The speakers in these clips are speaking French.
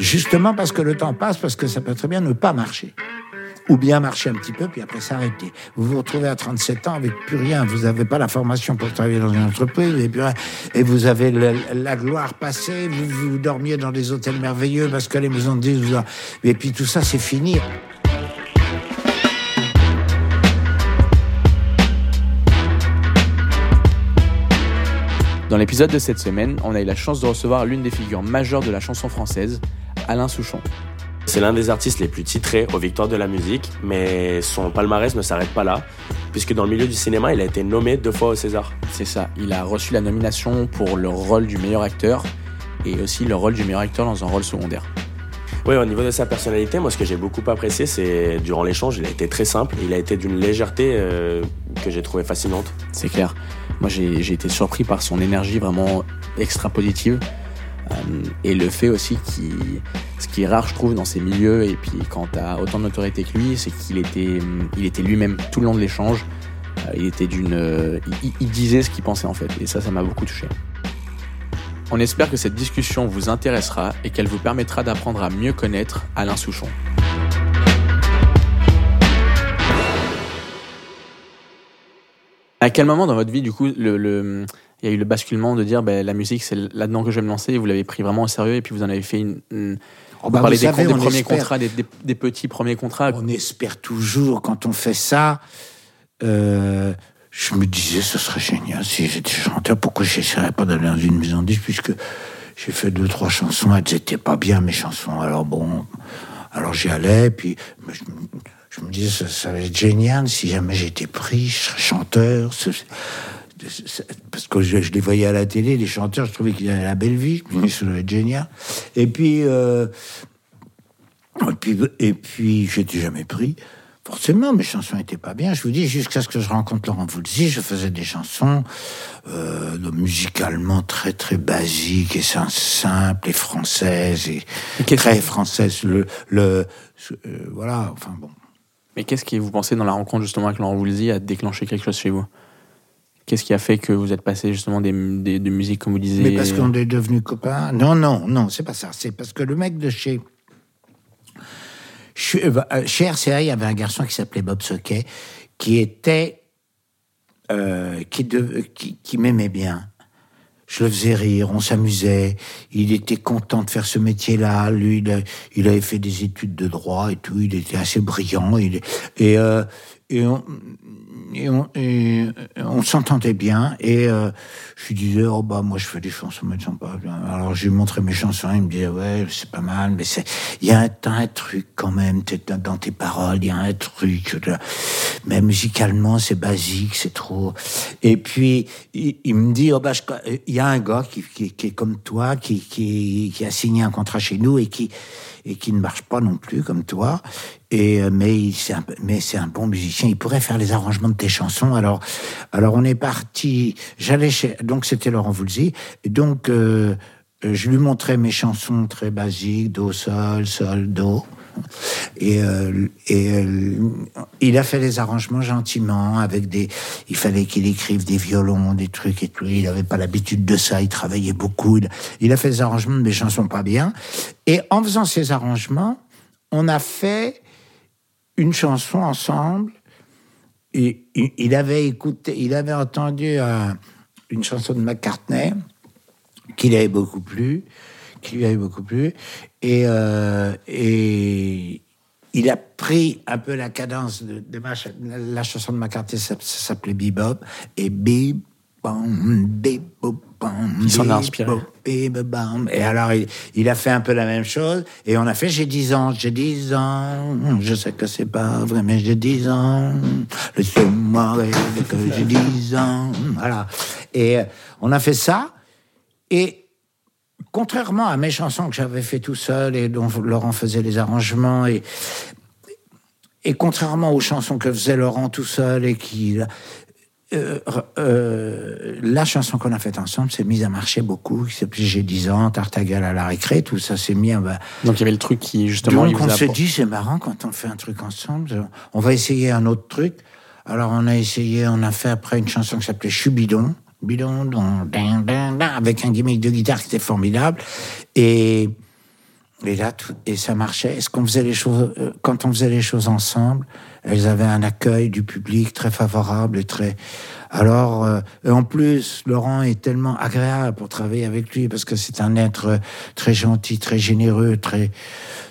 justement parce que le temps passe, parce que ça peut très bien ne pas marcher. Ou bien marcher un petit peu, puis après s'arrêter. Vous vous retrouvez à 37 ans avec plus rien. Vous n'avez pas la formation pour travailler dans une entreprise, et vous avez la gloire passée. Vous dormiez dans des hôtels merveilleux parce que les maisons de disques... Et puis tout ça, c'est fini. Dans l'épisode de cette semaine, on a eu la chance de recevoir l'une des figures majeures de la chanson française, Alain Souchon. C'est l'un des artistes les plus titrés aux Victoires de la Musique, mais son palmarès ne s'arrête pas là, puisque dans le milieu du cinéma, il a été nommé 2 fois au César. C'est ça, il a reçu la nomination pour le rôle du meilleur acteur, et aussi le rôle du meilleur acteur dans un rôle secondaire. Oui, au niveau de sa personnalité, moi ce que j'ai beaucoup apprécié, c'est durant l'échange, il a été très simple, il a été d'une légèreté que j'ai trouvée fascinante. C'est clair. Moi, j'ai été surpris par son énergie vraiment extra positive et le fait aussi ce qui est rare, je trouve, dans ces milieux et puis quand t'as autant d'autorité que lui, c'est qu'il était lui-même tout le long de l'échange. Il disait ce qu'il pensait en fait et ça m'a beaucoup touché. On espère que cette discussion vous intéressera et qu'elle vous permettra d'apprendre à mieux connaître Alain Souchon. À quel moment dans votre vie, du coup, il y a eu le basculement de dire la musique, c'est là-dedans que je vais me lancer, et vous l'avez pris vraiment au sérieux, et puis vous en avez fait une... vous parlez des premiers contrats, des petits premiers contrats. On espère toujours, quand on fait ça... je me disais, ce serait génial si j'étais chanteur, pourquoi je n'essaierais pas d'aller dans une maison de disques, puisque j'ai fait 2-3 chansons, elles n'étaient pas bien, mes chansons. Alors j'y allais, puis... Je me disais, ça va être génial, si jamais j'étais pris, je serais chanteur. Parce que je les voyais à la télé, les chanteurs, je trouvais qu'ils avaient la belle vie. Je me disais, ça va être génial. Et puis j'étais jamais pris. Forcément, mes chansons n'étaient pas bien. Je vous dis, jusqu'à ce que je rencontre Laurent Voulzy, je faisais des chansons musicalement très, très basiques et simples et françaises. Et très françaises. Voilà, enfin bon. Mais qu'est-ce que vous pensez dans la rencontre justement avec Laurent Voulzy a déclenché quelque chose chez vous? Qu'est-ce qui a fait que vous êtes passé justement de musique, comme vous disiez? Mais parce qu'on est devenus copains. Non, c'est pas ça. C'est parce que le mec de chez RCA, il y avait un garçon qui s'appelait Bob Soquet, qui m'aimait bien. Je le faisais rire, on s'amusait. Il était content de faire ce métier-là. Lui, il avait fait des études de droit et tout. Il était assez brillant. Et on s'entendait bien. Et je lui disais, moi, je fais des chansons, mais elles sont pas bien. Alors, je lui montrais mes chansons. Il me disait, ouais, c'est pas mal, mais il y a un truc quand même. Dans tes paroles, il y a un truc. Mais musicalement, c'est basique, c'est trop. Et puis, il me dit, il y a un gars qui est comme toi, qui a signé un contrat chez nous et qui ne marche pas non plus comme toi. Mais c'est un bon musicien. Il pourrait faire les arrangements de tes chansons. Alors on est parti. Donc c'était Laurent Voulzy. Donc je lui montrais mes chansons très basiques, do, sol, do. Il a fait les arrangements gentiment il fallait qu'il écrive des violons, des trucs et tout. Il n'avait pas l'habitude de ça, il travaillait beaucoup. Il a fait les arrangements de mes chansons pas bien. Et en faisant ces arrangements, on a fait une chanson ensemble. Et il avait écouté, il avait entendu une chanson de McCartney qui lui avait beaucoup plu, et il a pris un peu la cadence de la chanson de McCartney, ça s'appelait Bebop et bim, bam, bebop, bam, il s'en a inspiré. Et alors il a fait un peu la même chose, et on a fait J'ai 10 ans, je sais que c'est pas vrai, mais j'ai 10 ans, laissez-moi rêver que j'ai 10 ans, voilà. Et on a fait ça, et contrairement à mes chansons que j'avais fait tout seul et dont Laurent faisait les arrangements, et contrairement aux chansons que faisait Laurent tout seul et la chanson qu'on a faite ensemble s'est mise à marcher beaucoup, qui s'appelait J'ai 10 ans, Tartagal à la récré, tout ça s'est mis à... Donc il y avait le truc qui, justement... Donc on s'est dit, c'est marrant, quand on fait un truc ensemble, on va essayer un autre truc. Alors on a fait après une chanson qui s'appelait Chou Bidon, avec un gimmick de guitare qui était formidable, et Et là, tout, et ça marchait. Est-ce qu'on faisait les choses, quand on faisait les choses ensemble, elles avaient un accueil du public très favorable et très. Alors, et en plus, Laurent est tellement agréable pour travailler avec lui parce que c'est un être très gentil, très généreux, très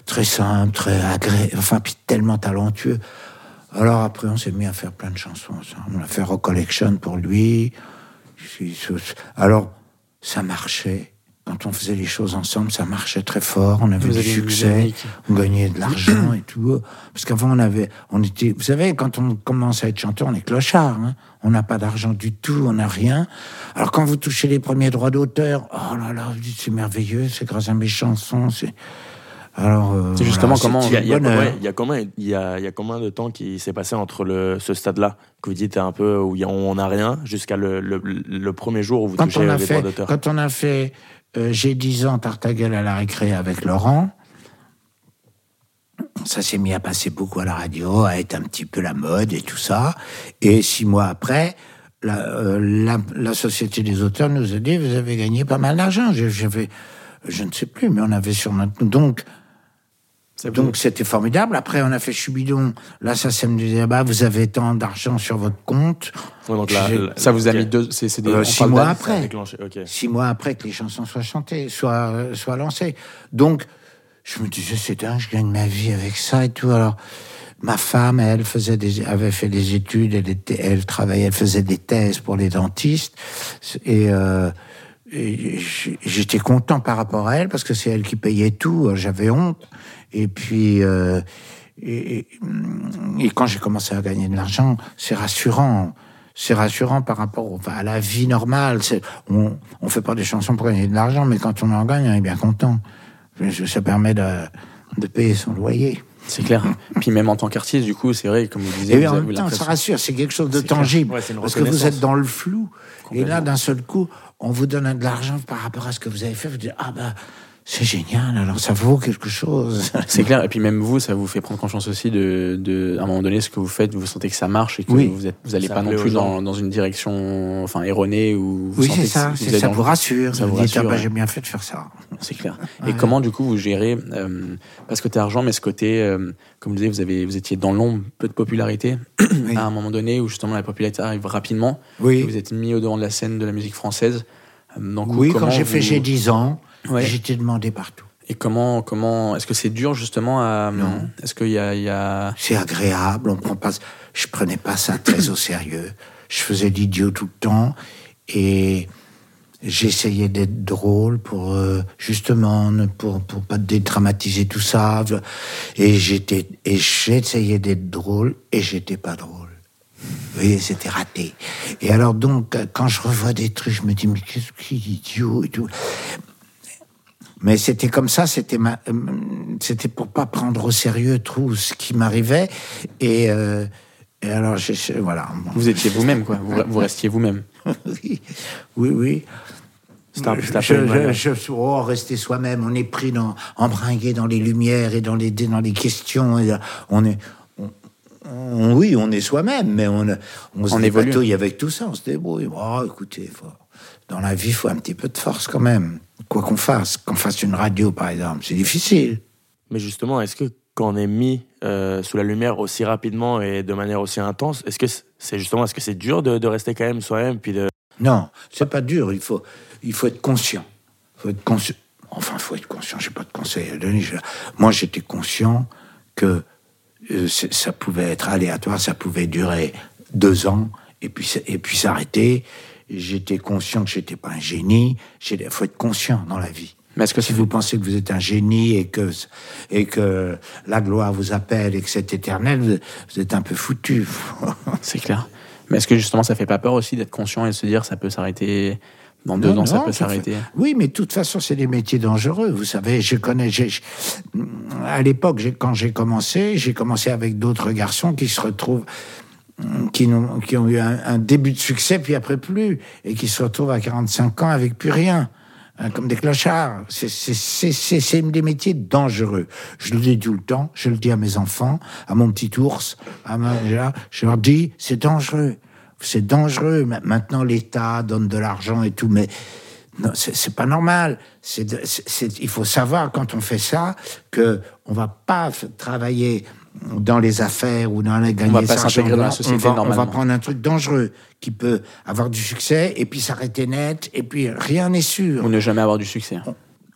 très simple, très agréable, enfin puis tellement talentueux. Alors après, on s'est mis à faire plein de chansons. On a fait Recollection pour lui. Alors, ça marchait. Quand on faisait les choses ensemble, ça marchait très fort. On avait du succès, on gagnait de l'argent et tout. Parce qu'avant, on était, vous savez, quand on commence à être chanteur, on est clochard. Hein. On n'a pas d'argent du tout, on n'a rien. Alors quand vous touchez les premiers droits d'auteur, oh là là, vous dites c'est merveilleux, c'est grâce à mes chansons. C'est alors. C'est justement voilà, comment il y a combien de temps qui s'est passé entre ce stade-là que vous dites un peu où on n'a rien jusqu'à le premier jour où vous touchez les droits d'auteur. Quand on a fait J'ai 10 ans, Tartagal à la récré avec Laurent. Ça s'est mis à passer beaucoup à la radio, à être un petit peu la mode et tout ça. Et 6 mois après, la Société des auteurs nous a dit « Vous avez gagné pas mal d'argent ». Je ne sais plus, mais on avait sur notre... Donc c'était formidable. Après, on a fait Chou Bidon. Là, ça me disait, bah, vous avez tant d'argent sur votre compte. Ouais, donc ça vous a mis 6 mois après. 6 mois après que les chansons soient chantées, soient lancées. Donc, je me disais, c'est dingue, je gagne ma vie avec ça et tout. Alors, ma femme, elle avait fait des études, elle travaillait, elle faisait des thèses pour les dentistes. Et j'étais content par rapport à elle, parce que c'est elle qui payait tout, j'avais honte. Et puis, et quand j'ai commencé à gagner de l'argent, c'est rassurant. C'est rassurant par rapport à la vie normale. On fait pas des chansons pour gagner de l'argent, mais quand on en gagne, on est bien content. Ça permet de payer son loyer. C'est clair. Puis même en tant qu'artiste, du coup, c'est vrai, comme vous disiez... Et en même temps, ça rassure, c'est quelque chose de tangible. Ouais, parce que vous êtes dans le flou. Et là, d'un seul coup, on vous donne de l'argent par rapport à ce que vous avez fait. Vous dites, ah bah... C'est génial, alors ça vaut quelque chose. C'est clair, et puis même vous, ça vous fait prendre conscience aussi à un moment donné, ce que vous faites, vous sentez que ça marche et que vous n'allez pas non plus dans une direction erronée. Où vous sentez c'est ça, ça vous rassure. Ça vous dites, ah ben, j'ai bien fait de faire ça. C'est clair. Ouais. Et comment du coup vous gérez, pas ce côté argent, mais ce côté, comme vous disiez, vous étiez dans l'ombre, peu de popularité, à un moment donné où justement la popularité arrive rapidement, vous êtes mis au devant de la scène de la musique française. Donc, quand j'ai 10 ans, j'étais demandé partout. Et comment est-ce que c'est dur justement à... Non. Est-ce qu'il y a... C'est agréable, je prenais pas ça très au sérieux. Je faisais l'idiot tout le temps et j'essayais d'être drôle pour justement pour pas dédramatiser tout ça. Et j'essayais d'être drôle et j'étais pas drôle. Vous voyez, c'était raté. Et alors donc, quand je revois des trucs, je me dis, mais qu'est-ce qu'il est idiot et tout. Mais c'était comme ça, c'était pour pas prendre au sérieux tout ce qui m'arrivait. Et alors, voilà. Vous étiez vous-même, quoi. Vous restiez vous-même. Oui. Rester soi-même. On est pris embringué dans les lumières et dans les questions. On est soi-même, mais on se débrouille avec tout ça, on se débrouille. Oh, écoutez, dans la vie, il faut un petit peu de force quand même. Quoi qu'on fasse une radio, par exemple, c'est difficile. Mais justement, est-ce que quand on est mis sous la lumière aussi rapidement et de manière aussi intense, est-ce que c'est dur de rester quand même soi-même puis de... Non, c'est pas dur, il faut être conscient. Faut être conscient, j'ai pas de conseil à donner. Moi, j'étais conscient que... ça pouvait être aléatoire, ça pouvait durer 2 ans et puis s'arrêter. J'étais conscient que j'étais pas un génie. Il faut être conscient dans la vie. Mais est-ce que si vous pensez que vous êtes un génie et que la gloire vous appelle et que c'est éternel, vous êtes un peu foutu. C'est clair. Mais est-ce que justement ça fait pas peur aussi d'être conscient et de se dire ça peut s'arrêter? Dans 2 ans, ça peut s'arrêter. Oui, mais de toute façon, c'est des métiers dangereux. Vous savez, à l'époque, quand j'ai commencé avec d'autres garçons qui se retrouvent, qui ont eu un début de succès, puis après plus, et qui se retrouvent à 45 ans avec plus rien, comme des clochards. C'est des métiers dangereux. Je le dis tout le temps, je le dis à mes enfants, à mon petit ours, je leur dis, c'est dangereux. C'est dangereux. Maintenant, l'État donne de l'argent et tout, mais Non, c'est pas normal. Il faut savoir, quand on fait ça, qu'on ne va pas travailler dans les affaires ou dans les gagner. On va pas s'intégrer dans la société, normalement. On va prendre un truc dangereux qui peut avoir du succès et puis s'arrêter net, et puis rien n'est sûr. Ou ne jamais avoir du succès.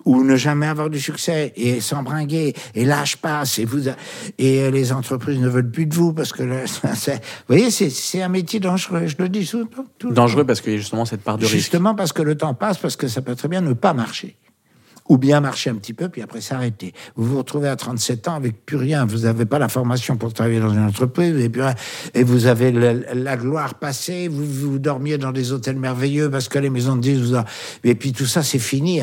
Ou ne jamais avoir du succès, et s'embringuer, et lâche pas, et les entreprises ne veulent plus de vous, parce que là, vous voyez, c'est un métier dangereux, je le dis souvent. Dangereux parce qu'il y a justement cette part de risque. Justement parce que le temps passe, parce que ça peut très bien ne pas marcher. Ou bien marcher un petit peu, puis après s'arrêter. Vous vous retrouvez à 37 ans avec plus rien. Vous n'avez pas la formation pour travailler dans une entreprise, et vous avez la gloire passée, vous dormiez dans des hôtels merveilleux parce que les maisons de disques vous ont... Et puis tout ça, c'est fini.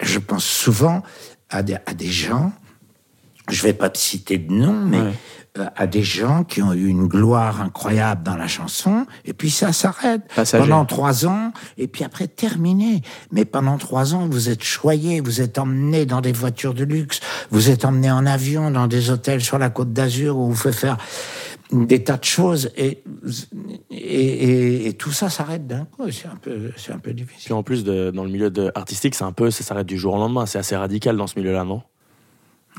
Je pense souvent à des gens, je ne vais pas te citer de nom, mais ouais. À des gens qui ont eu une gloire incroyable dans la chanson, et puis ça s'arrête. Passager. Pendant 3 ans, et puis après terminé. Mais pendant 3 ans, vous êtes choyé, vous êtes emmené dans des voitures de luxe, vous êtes emmené en avion dans des hôtels sur la Côte d'Azur où vous faites faire des tas de choses, et tout ça s'arrête d'un coup. C'est un peu difficile. Puis en plus, dans le milieu artistique, ça s'arrête du jour au lendemain. C'est assez radical dans ce milieu-là, non ?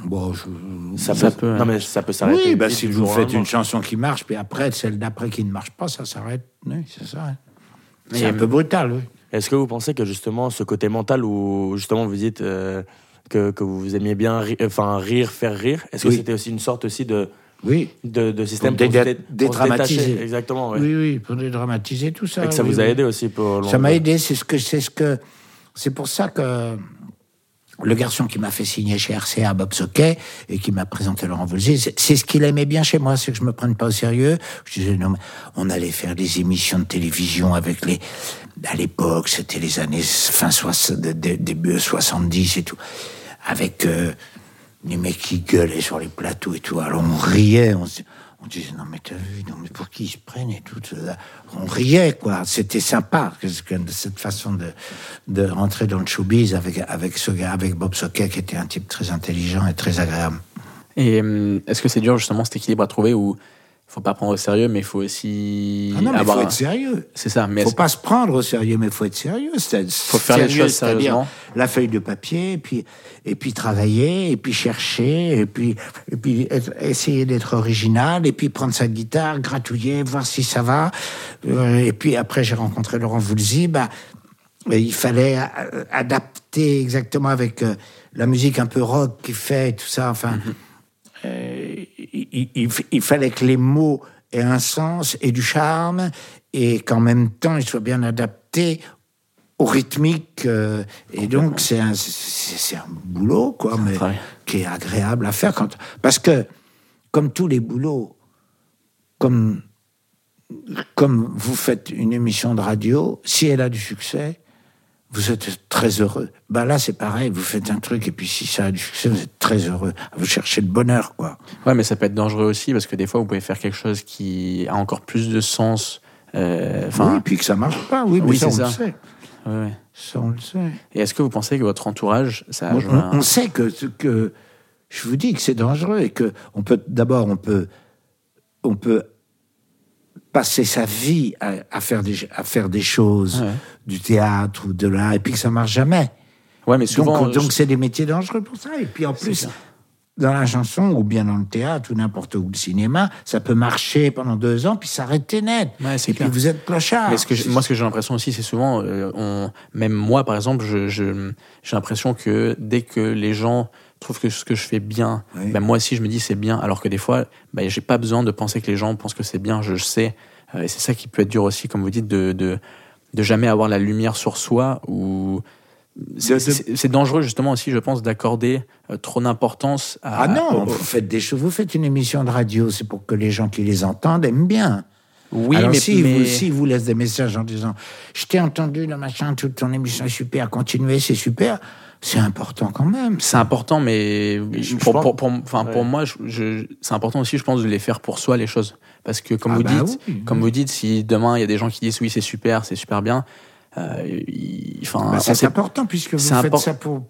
Bon, non, mais ça peut s'arrêter. Oui, si vous faites une chanson qui marche, puis après, celle d'après qui ne marche pas, ça s'arrête. Oui, ça s'arrête. C'est un peu brutal, oui. Est-ce que vous pensez que, justement, ce côté mental où, justement, vous dites que vous aimiez bien rire, faire rire, est-ce que c'était aussi une sorte aussi de système pour dédramatiser. Détacher, exactement, ouais. Oui, pour dédramatiser tout ça. Et que ça vous a aidé aussi pour... Ça m'a aidé, c'est pour ça que... Le garçon qui m'a fait signer chez RCA, Bob Soquet, et qui m'a présenté Laurent Voulzy, c'est ce qu'il aimait bien chez moi, c'est que je me prenne pas au sérieux. Je disais, non, on allait faire des émissions de télévision avec les... À l'époque, c'était les années fin 60, début 70 et tout. Avec les mecs qui gueulaient sur les plateaux et tout. Alors on riait, on disait, non mais t'as vu, non mais pour qui ils se prennent et tout. On riait, quoi. C'était sympa, cette façon de rentrer dans le showbiz avec ce gars, avec Bob Soquet, qui était un type très intelligent et très agréable. Et est-ce que c'est dur, justement, cet équilibre à trouver où il ne faut pas prendre au sérieux, mais il faut aussi... Ah non, mais il faut être sérieux. C'est ça. Il ne faut pas se prendre au sérieux, mais il faut être sérieux. Il faut faire les choses sérieusement. La feuille de papier, et puis travailler, et puis chercher, et puis essayer d'être original, et puis prendre sa guitare, gratouiller, voir si ça va. Et puis après, j'ai rencontré Laurent Voulzy. Il fallait adapter exactement avec la musique un peu rock qu'il fait, et tout ça, enfin... Mm-hmm. Il fallait que les mots aient un sens et du charme, et qu'en même temps ils soient bien adaptés aux rythmiques, et donc c'est un boulot, quoi, mais qui est agréable à faire, parce que comme tous les boulots, comme vous faites une émission de radio, si elle a du succès, vous êtes très heureux. Là, c'est pareil, vous faites un truc, et puis si ça a du succès, vous êtes très heureux. Vous cherchez le bonheur, quoi. Ouais, mais ça peut être dangereux aussi, parce que des fois, vous pouvez faire quelque chose qui a encore plus de sens. Oui, puis que ça marche pas, mais ça, on le sait. Ouais. Ça, on le sait. Et est-ce que vous pensez que votre entourage... ça a joué on sait que... Je vous dis que c'est dangereux, et que... On peut passer sa vie à faire des choses, du théâtre ou de là, et puis que ça marche jamais. Ouais, mais souvent, donc c'est des métiers dangereux pour ça. Et puis en plus, ça. Dans la chanson, ou bien dans le théâtre, ou n'importe où, le cinéma, ça peut marcher pendant 2 ans, puis s'arrêter net. Ouais, et clair. Puis vous êtes clochard. Mais moi, ce que j'ai l'impression aussi, c'est souvent, même moi par exemple, j'ai l'impression que dès que les gens... Je trouve que ce que je fais bien, moi aussi je me dis c'est bien, alors que des fois, j'ai pas besoin de penser que les gens pensent que c'est bien, je sais. Et c'est ça qui peut être dur aussi, comme vous dites, de jamais avoir la lumière sur soi, ou... C'est dangereux, justement, aussi, je pense, d'accorder trop d'importance à... Ah non, vous faites une émission de radio, c'est pour que les gens qui les entendent aiment bien. Oui, alors si vous laissez des messages en disant « Je t'ai entendu, le machin, toute ton émission est super, continuez, c'est super », c'est important quand même. C'est important, mais pour moi, c'est important aussi, je pense, de les faire pour soi, les choses. Parce que, comme vous dites, si demain, il y a des gens qui disent « oui, c'est super bien », c'est important, puisque vous faites ça pour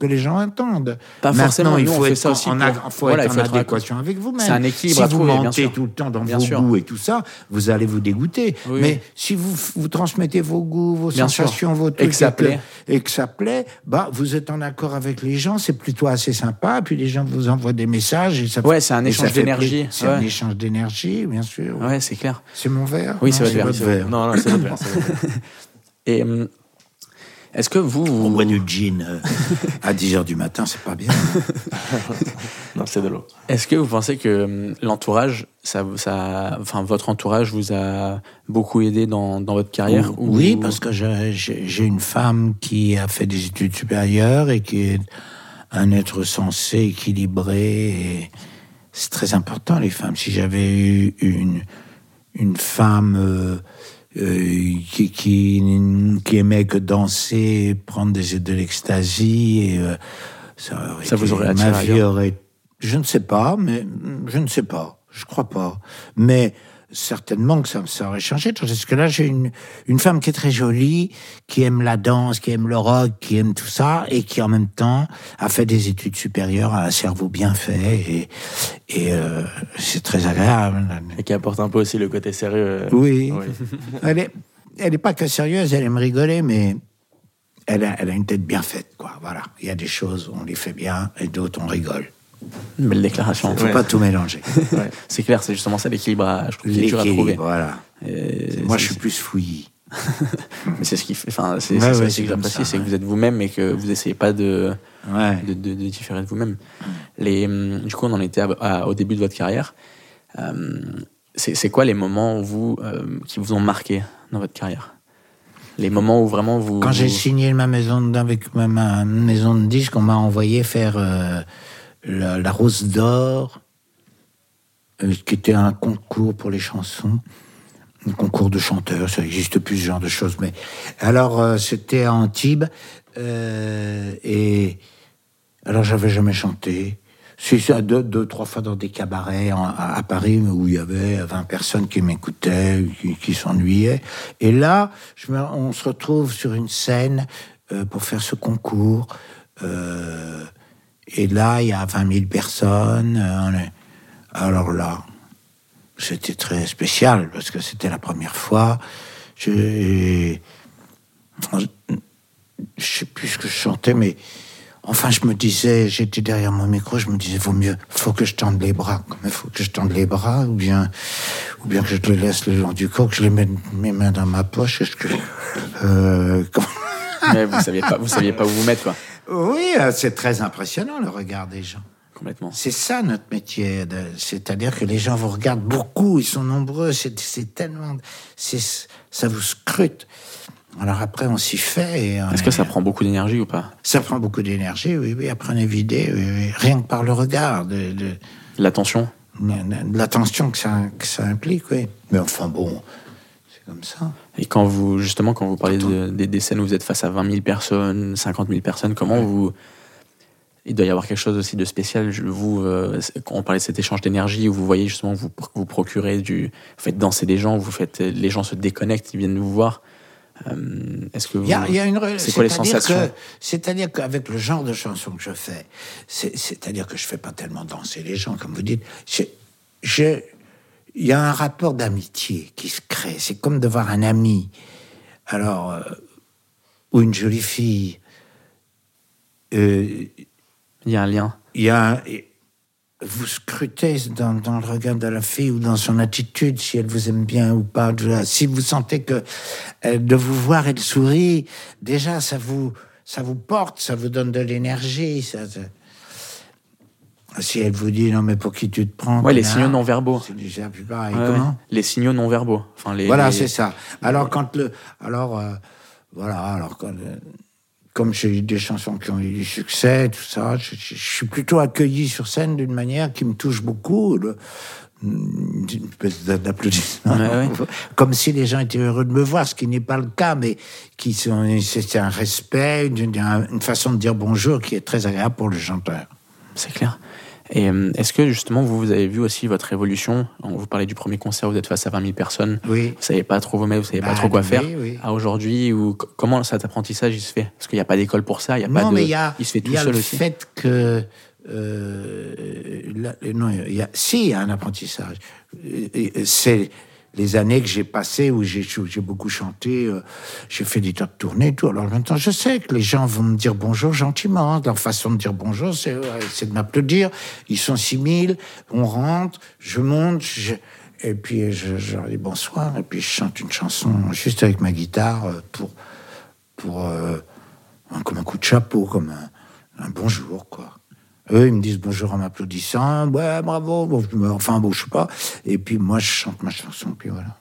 que les gens entendent. Pas forcément, il faut être en adéquation avec vous-même. C'est un équilibre à trouver, bien sûr. Si vous mentez tout le temps dans vos goûts et tout ça, vous allez vous dégoûter. Oui. Mais si vous transmettez vos goûts, vos sensations, vos trucs, et que ça plaît, bah, vous êtes en accord avec les gens, c'est plutôt assez sympa, et puis les gens vous envoient des messages. Et ça, c'est un échange d'énergie. C'est un échange d'énergie, bien sûr. Ouais, c'est clair. C'est mon verre. Oui, c'est votre verre. Non, c'est votre verre. Et... est-ce que vous... on boit du gin à 10h du matin, c'est pas bien. Non, c'est de l'eau. Est-ce que vous pensez que l'entourage, votre entourage vous a beaucoup aidé dans votre carrière? Oui, parce que j'ai une femme qui a fait des études supérieures et qui est un être sensé, équilibré. Et c'est très important, les femmes. Si j'avais eu une femme... qui aimait que danser, prendre de l'ecstasy, ça vous aurait attiré? Ma vie aurait... Je ne sais pas, je crois pas. Mais certainement que ça aurait changé. Parce que là, j'ai une femme qui est très jolie, qui aime la danse, qui aime le rock, qui aime tout ça, et qui en même temps a fait des études supérieures, a un cerveau bien fait, et c'est très agréable. Et qui apporte un peu aussi le côté sérieux. Oui. Elle n'est pas que sérieuse, elle aime rigoler, mais elle a une tête bien faite, quoi. Voilà. Il y a des choses, on les fait bien, et d'autres, on rigole. Une belle déclaration. Il ne faut pas tout mélanger. Ouais. C'est clair, c'est justement ça l'équilibre. Je trouve qu'il est dur à trouver. Voilà. Moi, je suis plus fouillis. Mais c'est ce qui fait. Enfin, c'est que j'apprécie, c'est que vous êtes vous-même et que vous n'essayez pas de différer de vous-même. Du coup, on en était au début de votre carrière. C'est quoi les moments qui vous ont marqué dans votre carrière? Les moments où vraiment vous. Quand j'ai signé ma maison de disques, on m'a envoyé faire. La Rose d'Or, qui était un concours pour les chansons, un concours de chanteurs, ça n'existe plus ce genre de choses, mais alors c'était à Antibes, et alors j'avais jamais chanté. C'est ça, deux, trois fois dans des cabarets à Paris où il y avait 20 personnes qui m'écoutaient, qui s'ennuyaient, et là on se retrouve sur une scène pour faire ce concours. Et là, il y a 20 000 personnes. Alors là, c'était très spécial, parce que c'était la première fois. Je sais plus ce que je chantais, mais... Enfin, je me disais, j'étais derrière mon micro, je me disais, vaut mieux, faut que je tende les bras. Il faut que je tende les bras, ou bien que je te laisse le long du corps, que je les mette mes mains dans ma poche. Mais vous saviez pas où vous mettre, quoi. Oui, c'est très impressionnant, le regard des gens. Complètement. C'est ça, notre métier. C'est-à-dire que les gens vous regardent beaucoup, ils sont nombreux, c'est tellement... ça vous scrute. Alors après, on s'y fait. Est-ce que ça prend beaucoup d'énergie ou pas? Ça prend beaucoup d'énergie, oui. Après, on est vidé, oui. Rien que par le regard. L'attention? L'attention que ça implique, oui. Mais enfin, bon... Comme ça. Et quand vous parlez des scènes où vous êtes face à 20 000 personnes, 50 000 personnes, il doit y avoir quelque chose aussi de spécial. Quand on parlait de cet échange d'énergie où vous voyez justement, vous procurez vous faites danser des gens, les gens se déconnectent, ils viennent vous voir. C'est quoi les sensations? C'est-à-dire qu'avec le genre de chanson que je fais, c'est-à-dire que je fais pas tellement danser les gens, comme vous dites. Il y a un rapport d'amitié qui se crée. C'est comme de voir un ami, ou une jolie fille. Il y a un lien. Vous scrutez dans le regard de la fille ou dans son attitude, si elle vous aime bien ou pas. Si vous sentez que de vous voir, elle sourit, déjà, ça vous porte, ça vous donne de l'énergie, Si elle vous dit non, mais pour qui tu te prends? Ouais, les signaux non verbaux. C'est déjà plus pareil. Comment? Les signaux non verbaux. Enfin, c'est ça. Alors, comme j'ai eu des chansons qui ont eu du succès, tout ça, je suis plutôt accueilli sur scène d'une manière qui me touche beaucoup. Une espèce d'applaudissement. Ouais. Comme si les gens étaient heureux de me voir, ce qui n'est pas le cas, mais c'est un respect, une façon de dire bonjour qui est très agréable pour le chanteur. C'est clair. Et est-ce que justement vous avez vu aussi votre évolution? Vous parlez du premier concert, vous êtes face à 20 000 personnes, oui. Vous ne savez pas trop vous mettre, vous ne savez pas trop quoi faire. Oui. À aujourd'hui, comment cet apprentissage il se fait? Parce qu'il n'y a pas d'école pour ça, il y a non, pas de. Il se fait tout seul aussi. Il y a le fait que il y a un apprentissage. C'est les années que j'ai passées où j'ai beaucoup chanté, j'ai fait des tas de tournées et tout. Alors maintenant, je sais que les gens vont me dire bonjour gentiment. Hein. Leur façon de dire bonjour, c'est de m'applaudir. Ils sont 6000, on rentre, je monte, et puis je leur dis bonsoir, et puis je chante une chanson juste avec ma guitare pour comme un coup de chapeau, comme un bonjour, quoi. Eux, ils me disent bonjour en m'applaudissant, ouais, bravo, bon, je sais pas. Et puis moi, je chante ma chanson, puis voilà.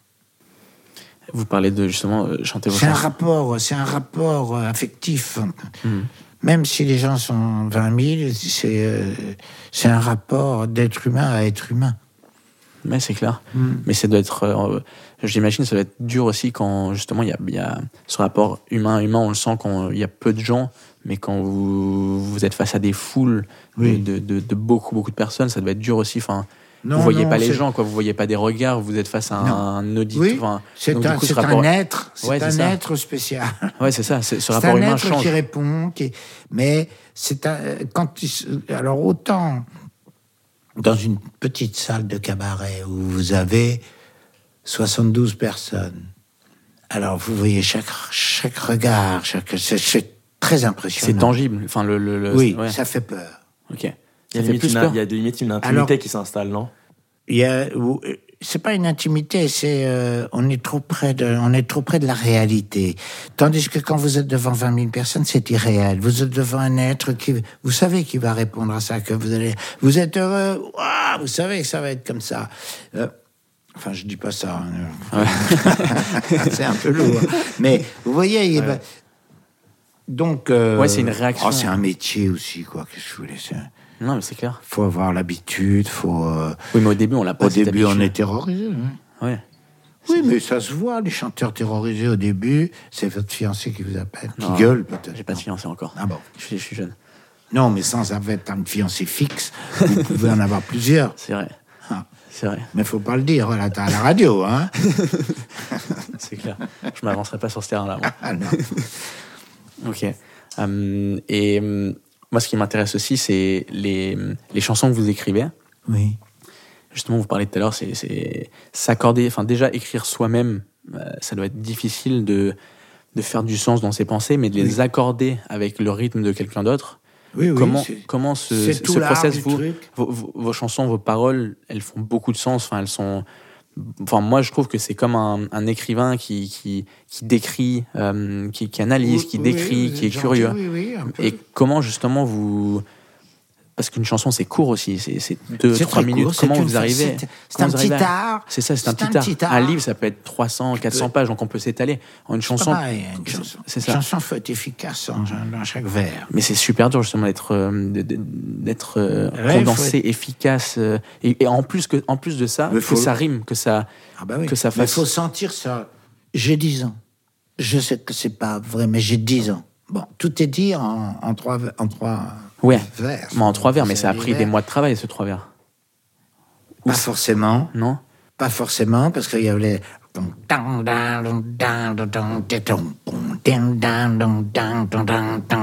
Vous parlez de justement chanter vos chansons. C'est un rapport affectif. Mmh. Même si les gens sont 20 000, c'est un rapport d'être humain à être humain. Mais c'est clair. Mmh. Mais ça doit être, j'imagine, ça doit être dur aussi quand justement il y a ce rapport humain-humain, on le sent quand il y a peu de gens. Mais quand vous êtes face à des foules oui. de beaucoup de personnes, ça doit être dur aussi. Enfin, vous voyez pas les gens, quoi. Vous voyez pas des regards. Vous êtes face à un auditeur. Oui. Enfin, c'est un être. C'est un être spécial. Ouais, c'est ça. Ce rapport humain change. C'est un être qui répond. Mais c'est un alors autant dans une petite salle de cabaret où vous avez 72 personnes. Alors vous voyez chaque regard, c'est très impressionnant. C'est tangible. Enfin, oui, ouais. Ça fait peur. Ok. Il y a limite une intimité alors, qui s'installe, non? C'est pas une intimité, c'est on est trop près de la réalité. Tandis que quand vous êtes devant 20 000 personnes, c'est irréel. Vous êtes devant un être qui, vous savez qu'il va répondre à ça, que vous êtes heureux, wow, vous savez que ça va être comme ça. Enfin, je dis pas ça. Hein. Ouais. C'est un peu lourd. Mais vous voyez, il y a. Ouais. Donc, c'est une réaction. C'est un métier aussi, quoi. Qu'est-ce que je voulais dire ? Non, mais c'est clair. Faut avoir l'habitude, faut. Oui, mais au début, on l'a pas. Au début, on est terrorisé. Oui. Oui, mais ça se voit, les chanteurs terrorisés au début. C'est votre fiancé qui vous appelle, qui gueule peut-être. J'ai pas de fiancé encore. Ah bon. Je suis jeune. Non, mais sans avoir une fiancée fixe, vous pouvez en avoir plusieurs. C'est vrai. Ah. C'est vrai. Mais faut pas le dire, voilà, t'as la radio, hein. C'est clair. Je m'avancerai pas sur ce terrain-là. Moi. Ah non. Ok. Et moi, ce qui m'intéresse aussi, c'est les chansons que vous écrivez. Oui. Justement, vous parliez tout à l'heure, c'est s'accorder, enfin déjà écrire soi-même, ça doit être difficile de faire du sens dans ses pensées, mais de les accorder avec le rythme de quelqu'un d'autre. Oui, comment ce process, vos chansons, vos paroles, elles font beaucoup de sens. Enfin, elles sont. Enfin, moi, je trouve que c'est comme un écrivain qui décrit, qui analyse, qui décrit, qui est curieux. Oui, un peu. Et comment, justement, vous... Parce qu'une chanson, c'est court aussi, c'est 2-3 minutes. Comment vous arrivez ? C'est un petit art. C'est ça, c'est un petit art. Un livre, ça peut être 300, 400 pages, donc on peut s'étaler. Une chanson, c'est ça. Une chanson faut être efficace dans chaque vers. Mais c'est super dur, justement, d'être condensé, efficace. Et en plus de ça, que ça rime, que ça fasse... Il faut sentir ça. J'ai 10 ans. Je sais que c'est pas vrai, mais j'ai 10 ans. Bon, tout est dit en 3... Ouais, vers, en 3 vers, mais ça a pris des mois de travail, ce 3 vers. Pas forcément. Non. Pas forcément, parce qu'il y avait...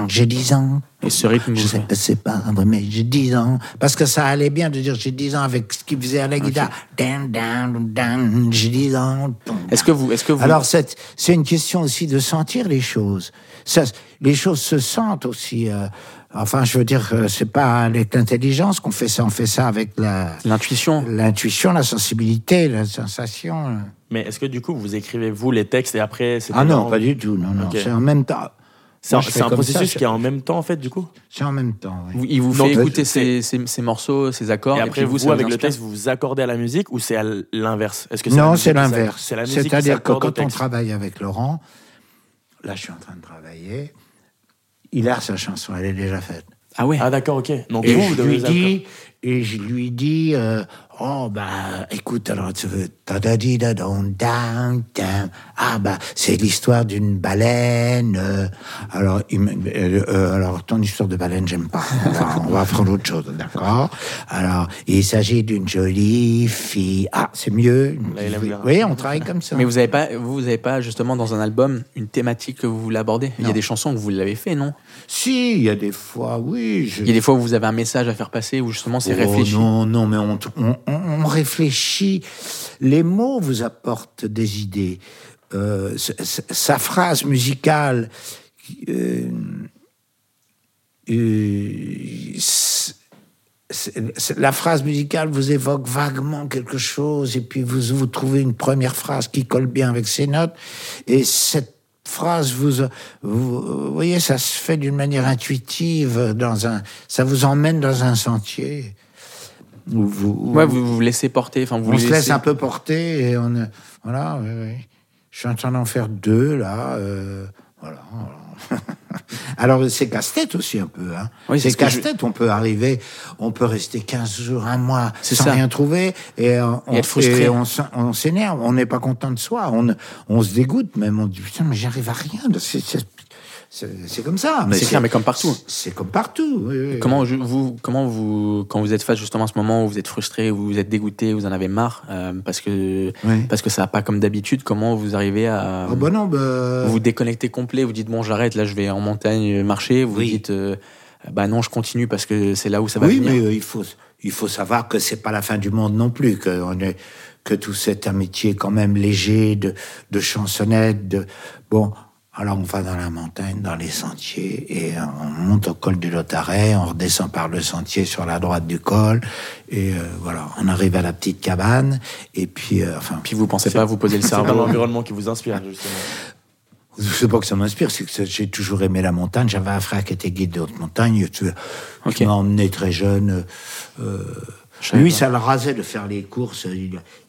J'ai 10 ans. Et ce rythme... Je sais pas, c'est pas vrai, mais j'ai 10 ans. Parce que ça allait bien de dire j'ai 10 ans avec ce qu'il faisait à la guitare. J'ai 10 ans. Est-ce que vous... Alors, c'est une question aussi de sentir les choses. Ça, les choses se sentent aussi... Enfin, je veux dire, c'est pas avec l'intelligence qu'on fait ça. On fait ça avec l'intuition, la sensibilité, la sensation. Mais est-ce que du coup, vous écrivez vous les textes et après c'est... Ah non, pas du tout. Non. Okay. C'est en même temps. C'est un processus qui est en même temps, en fait, du coup. C'est en même temps. Oui. Il vous fait écouter ces morceaux, ces accords. Et après, vous avec le texte, vous vous accordez à la musique ou c'est à l'inverse? Est-ce que non, c'est l'inverse. C'est-à-dire que quand on travaille avec Laurent, là, je suis en train de travailler. Il a sa chanson, elle est déjà faite. Ah ouais. Ah d'accord, ok. Donc et je lui dis, Oh, bah, écoute, alors tu veux. Ah, bah, c'est l'histoire d'une baleine. Alors, ton histoire de baleine, j'aime pas. Alors, on va prendre autre chose, d'accord? Alors, il s'agit d'une jolie fille. Ah, c'est mieux. Oui, on travaille comme ça. Mais vous avez pas, justement, dans un album, une thématique que vous voulez aborder? Il y a des chansons que vous l'avez fait, non? Si, il y a des fois, oui. Il y a des fois où vous avez un message à faire passer, où justement, c'est réfléchi. Non, mais on réfléchit. Les mots vous apportent des idées. Sa phrase musicale, la phrase musicale vous évoque vaguement quelque chose, et puis vous trouvez une première phrase qui colle bien avec ses notes, et cette phrase, vous voyez, ça se fait d'une manière intuitive, ça vous emmène dans un sentier. Vous laissez porter. Enfin, on se laisse un peu porter. Et voilà, oui. Je suis en train d'en faire deux, là. Voilà. Alors, c'est casse-tête aussi, un peu. Hein. Oui, c'est casse-tête. On peut rester 15 jours, un mois, sans rien trouver. Et on s'énerve. On n'est pas content de soi. On se dégoûte même. On dit, putain, mais j'arrive à rien. C'est comme ça. Mais c'est clair, mais comme partout. C'est comme partout. Oui. Comment vous, quand vous êtes face justement à ce moment où vous êtes frustré, où vous êtes dégoûté, où vous en avez marre, parce que ça n'a pas comme d'habitude, comment vous arrivez à vous déconnecter complet, vous dites bon j'arrête, là je vais en montagne marcher, vous dites non je continue parce que c'est là où ça va venir. Oui, mais il faut savoir que c'est pas la fin du monde non plus, que tout cet métier quand même léger de chansonnette, Alors, on va dans la montagne, dans les sentiers, et on monte au col du Lotaret, on redescend par le sentier sur la droite du col, et voilà, on arrive à la petite cabane, et puis... Puis vous pensez pas à vous poser le cerveau dans l'environnement qui vous inspire, justement. Je sais pas que ça m'inspire, c'est que j'ai toujours aimé la montagne. J'avais un frère qui était guide de haute montagne, qui m'a emmené très jeune... Lui, ça le rasait de faire les courses,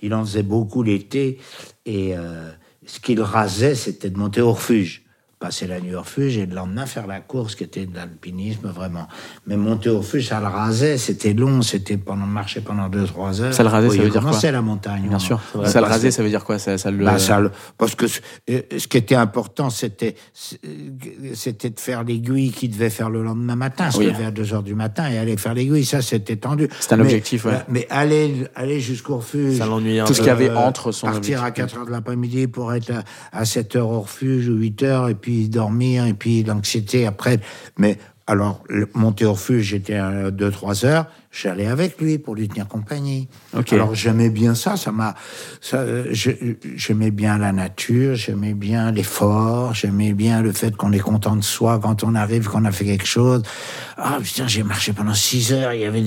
il en faisait beaucoup l'été, et... Ce qu'il rasait, c'était de monter au refuge. Passer la nuit au refuge et le lendemain faire la course, qui était de l'alpinisme, vraiment. Mais monter au refuge, ça le rasait, c'était long, c'était marcher pendant 2-3 heures. Ça le rasait, ça veut dire quoi? C'est la montagne. Bien sûr. Ça le rasait, ça veut dire quoi? Parce que ce qui était important, c'était de faire l'aiguille qu'il devait faire le lendemain matin. Se lever à 2 heures du matin et aller faire l'aiguille, ça, c'était tendu. C'est un objectif, ouais. Mais aller jusqu'au refuge. Ça l'ennuyait. Tout ce qu'il y avait entre son objectif. Partir à 4 heures de l'après-midi pour être à 7 heures au refuge ou 8 heures, et puis dormir, et puis l'anxiété après. Mais alors, monter au refuge, j'étais à 2-3 heures, j'allais avec lui pour lui tenir compagnie. Okay. Alors, j'aimais bien j'aimais bien la nature, j'aimais bien l'effort, j'aimais bien le fait qu'on est content de soi quand on arrive, qu'on a fait quelque chose. Ah, putain, j'ai marché pendant 6 heures, il y avait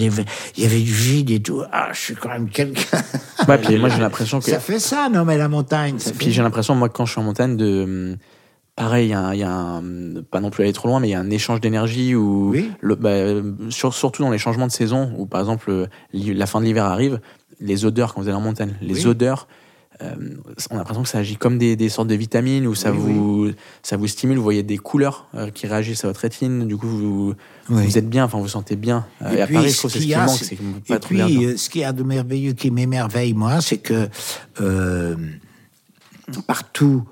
du vide et tout. Ah, je suis quand même quelqu'un. Ouais, puis moi, j'ai l'impression que... Ça fait ça, non, mais la montagne. Puis j'ai l'impression, moi, quand je suis en montagne, de... Pareil, il y a un, pas non plus aller trop loin, mais il y a un échange d'énergie où, surtout dans les changements de saison, où par exemple la fin de l'hiver arrive, les odeurs quand vous allez en montagne, on a l'impression que ça agit comme des sortes de vitamines où ça vous stimule, vous voyez des couleurs qui réagissent à votre rétine, du coup vous êtes bien, enfin vous sentez bien. Et puis, à Paris, je trouve que c'est ce qui manque, c'est pas trop bien. Et puis, ce qu'il y a de merveilleux qui m'émerveille moi, c'est que partout.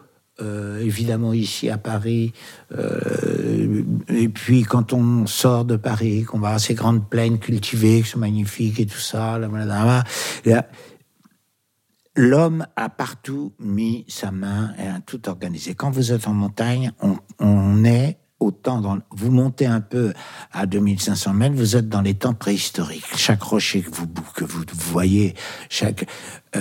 Évidemment ici à Paris, et puis quand on sort de Paris, qu'on va à ces grandes plaines cultivées qui sont magnifiques et tout ça, là, l'homme a partout mis sa main et a tout organisé. Quand vous êtes en montagne, on est autant dans... Vous montez un peu à 2500 mètres, vous êtes dans les temps préhistoriques. Chaque rocher que vous voyez, chaque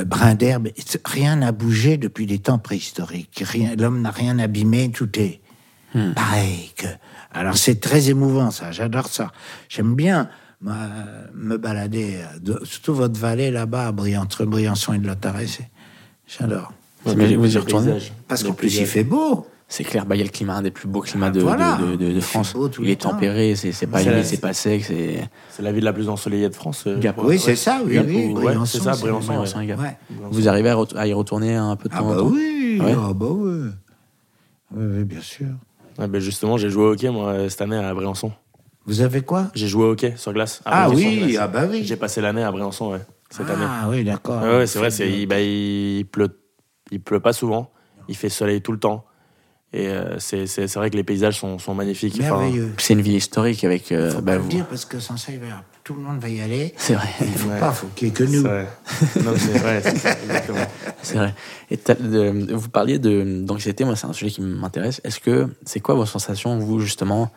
brin d'herbe, rien n'a bougé depuis les temps préhistoriques. L'homme n'a rien abîmé, tout est pareil. Alors c'est très émouvant, ça, j'adore ça. J'aime bien me balader, surtout votre vallée là-bas, entre Briançon et le Lotaret, j'adore. Mais vous y retournez? Parce qu'en plus il fait beau. C'est clair, il y a le climat, un des plus beaux climats de France. Il est tempéré, c'est pas humide, c'est pas sec. C'est la ville la plus ensoleillée de France. Briançon, c'est ça, Briançon. Vous arrivez à y retourner un peu de temps en temps? Oui, bien sûr. Ah bah justement, j'ai joué au hockey, moi, cette année à Briançon. Vous avez quoi? J'ai joué au hockey sur glace. J'ai passé l'année à Briançon, ouais. cette année. Ah oui, d'accord. Ouais, c'est vrai, c'est, il pleut pas souvent, il fait soleil tout le temps. Et c'est vrai que les paysages sont magnifiques. Merveilleux. Enfin, c'est une ville historique avec. Faut pas le dire parce que sans ça, tout le monde va y aller. C'est vrai. Il faut pas, faut qu'il y ait que nous. C'est vrai. Non, c'est vrai. C'est exactement. C'est vrai. Et vous parliez de d'anxiété. Moi, c'est un sujet qui m'intéresse. Est-ce que c'est quoi vos sensations, vous justement,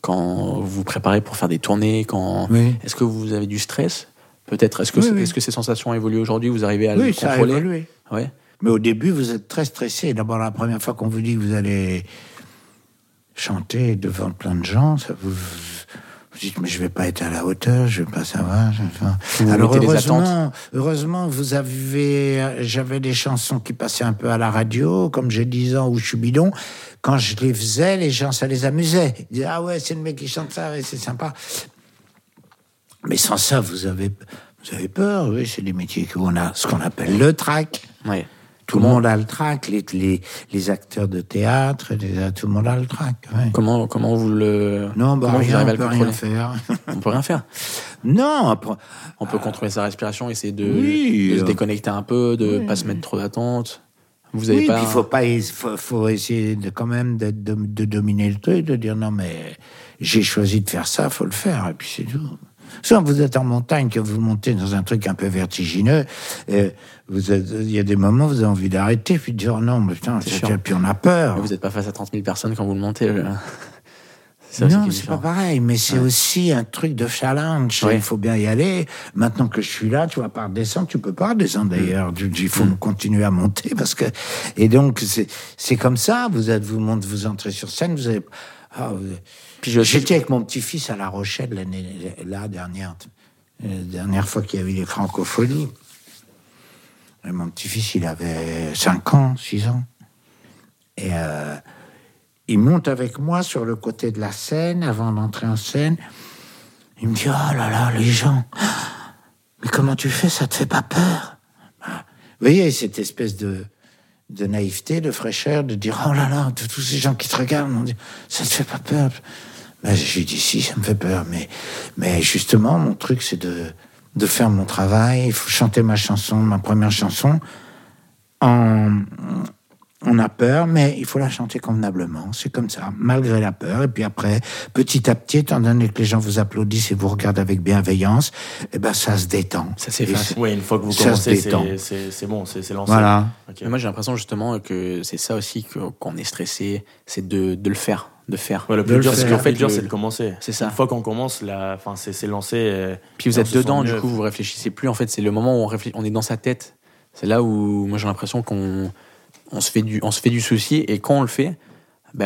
quand vous vous préparez pour faire des tournées, quand oui. Est-ce que vous avez du stress, peut-être. Est-ce que est-ce que ces sensations ont évolué aujourd'hui? Vous arrivez à le contrôler? Ça a évolué. Ouais. Mais au début, vous êtes très stressé. D'abord, la première fois qu'on vous dit que vous allez chanter devant plein de gens, ça vous dites, mais je ne vais pas être à la hauteur, je ne vais pas savoir. Alors, heureusement, j'avais des chansons qui passaient un peu à la radio, comme J'ai 10 ans ou Chou Bidon. Quand je les faisais, les gens, ça les amusait. Ils disaient, ah ouais, c'est le mec qui chante ça, ouais, c'est sympa. Mais sans ça, vous avez peur, oui, c'est des métiers où on a ce qu'on appelle le trac. Oui. Tout le monde a le trac, les acteurs de théâtre, tout le monde a le trac. Oui. Comment vous le... Non, bah, rien, on peut rien faire. On peut rien faire. Non, on peut contrôler sa respiration, essayer de se déconnecter un peu, de pas se mettre trop d'attente. Vous avez pas... il faut essayer de dominer le truc, de dire non mais j'ai choisi de faire ça, faut le faire, et puis c'est tout. Soit vous êtes en montagne, que vous montez dans un truc un peu vertigineux, il y a des moments où vous avez envie d'arrêter, puis de dire non, mais putain, puis on a peur. Mais vous n'êtes pas face à 30 000 personnes quand vous le montez. Non, c'est pas pareil, mais c'est aussi un truc de challenge. Ouais. Il faut bien y aller. Maintenant que je suis là, tu vas pas redescendre, tu peux pas redescendre d'ailleurs. Il faut continuer à monter parce que. Et donc, c'est comme ça, vous entrez sur scène, vous avez. Puis j'étais avec mon petit-fils à La Rochelle la dernière fois qu'il y avait les francophonies. Et mon petit-fils, il avait 5 ans, 6 ans. Et il monte avec moi sur le côté de la scène, avant d'entrer en scène. Il me dit, oh là là, les gens, mais comment tu fais, ça te fait pas peur? Vous voyez, cette espèce de naïveté, de fraîcheur, de dire « Oh là là, tous ces gens qui te regardent, on dit, ça ne te fait pas peur ?» Ben, je lui dis « Si, ça me fait peur, mais justement, mon truc, c'est de faire mon travail, il faut chanter ma première chanson. On a peur, mais il faut la chanter convenablement, c'est comme ça, malgré la peur. Et puis après, petit à petit, étant donné que les gens vous applaudissent et vous regardent avec bienveillance, eh ben ça se détend. Ça s'efface. Oui, une fois que vous commencez, c'est bon, c'est lancé. Voilà. Okay. Moi, j'ai l'impression justement que c'est ça aussi qu'on est stressé, c'est de le faire, de faire. Ouais, le plus dur, c'est de commencer. C'est ça. Une fois qu'on commence, c'est lancé. Puis vous êtes dedans, du coup, vous réfléchissez plus. En fait, c'est le moment où on est dans sa tête. C'est là où moi j'ai l'impression qu'on se fait du souci, et quand on le fait,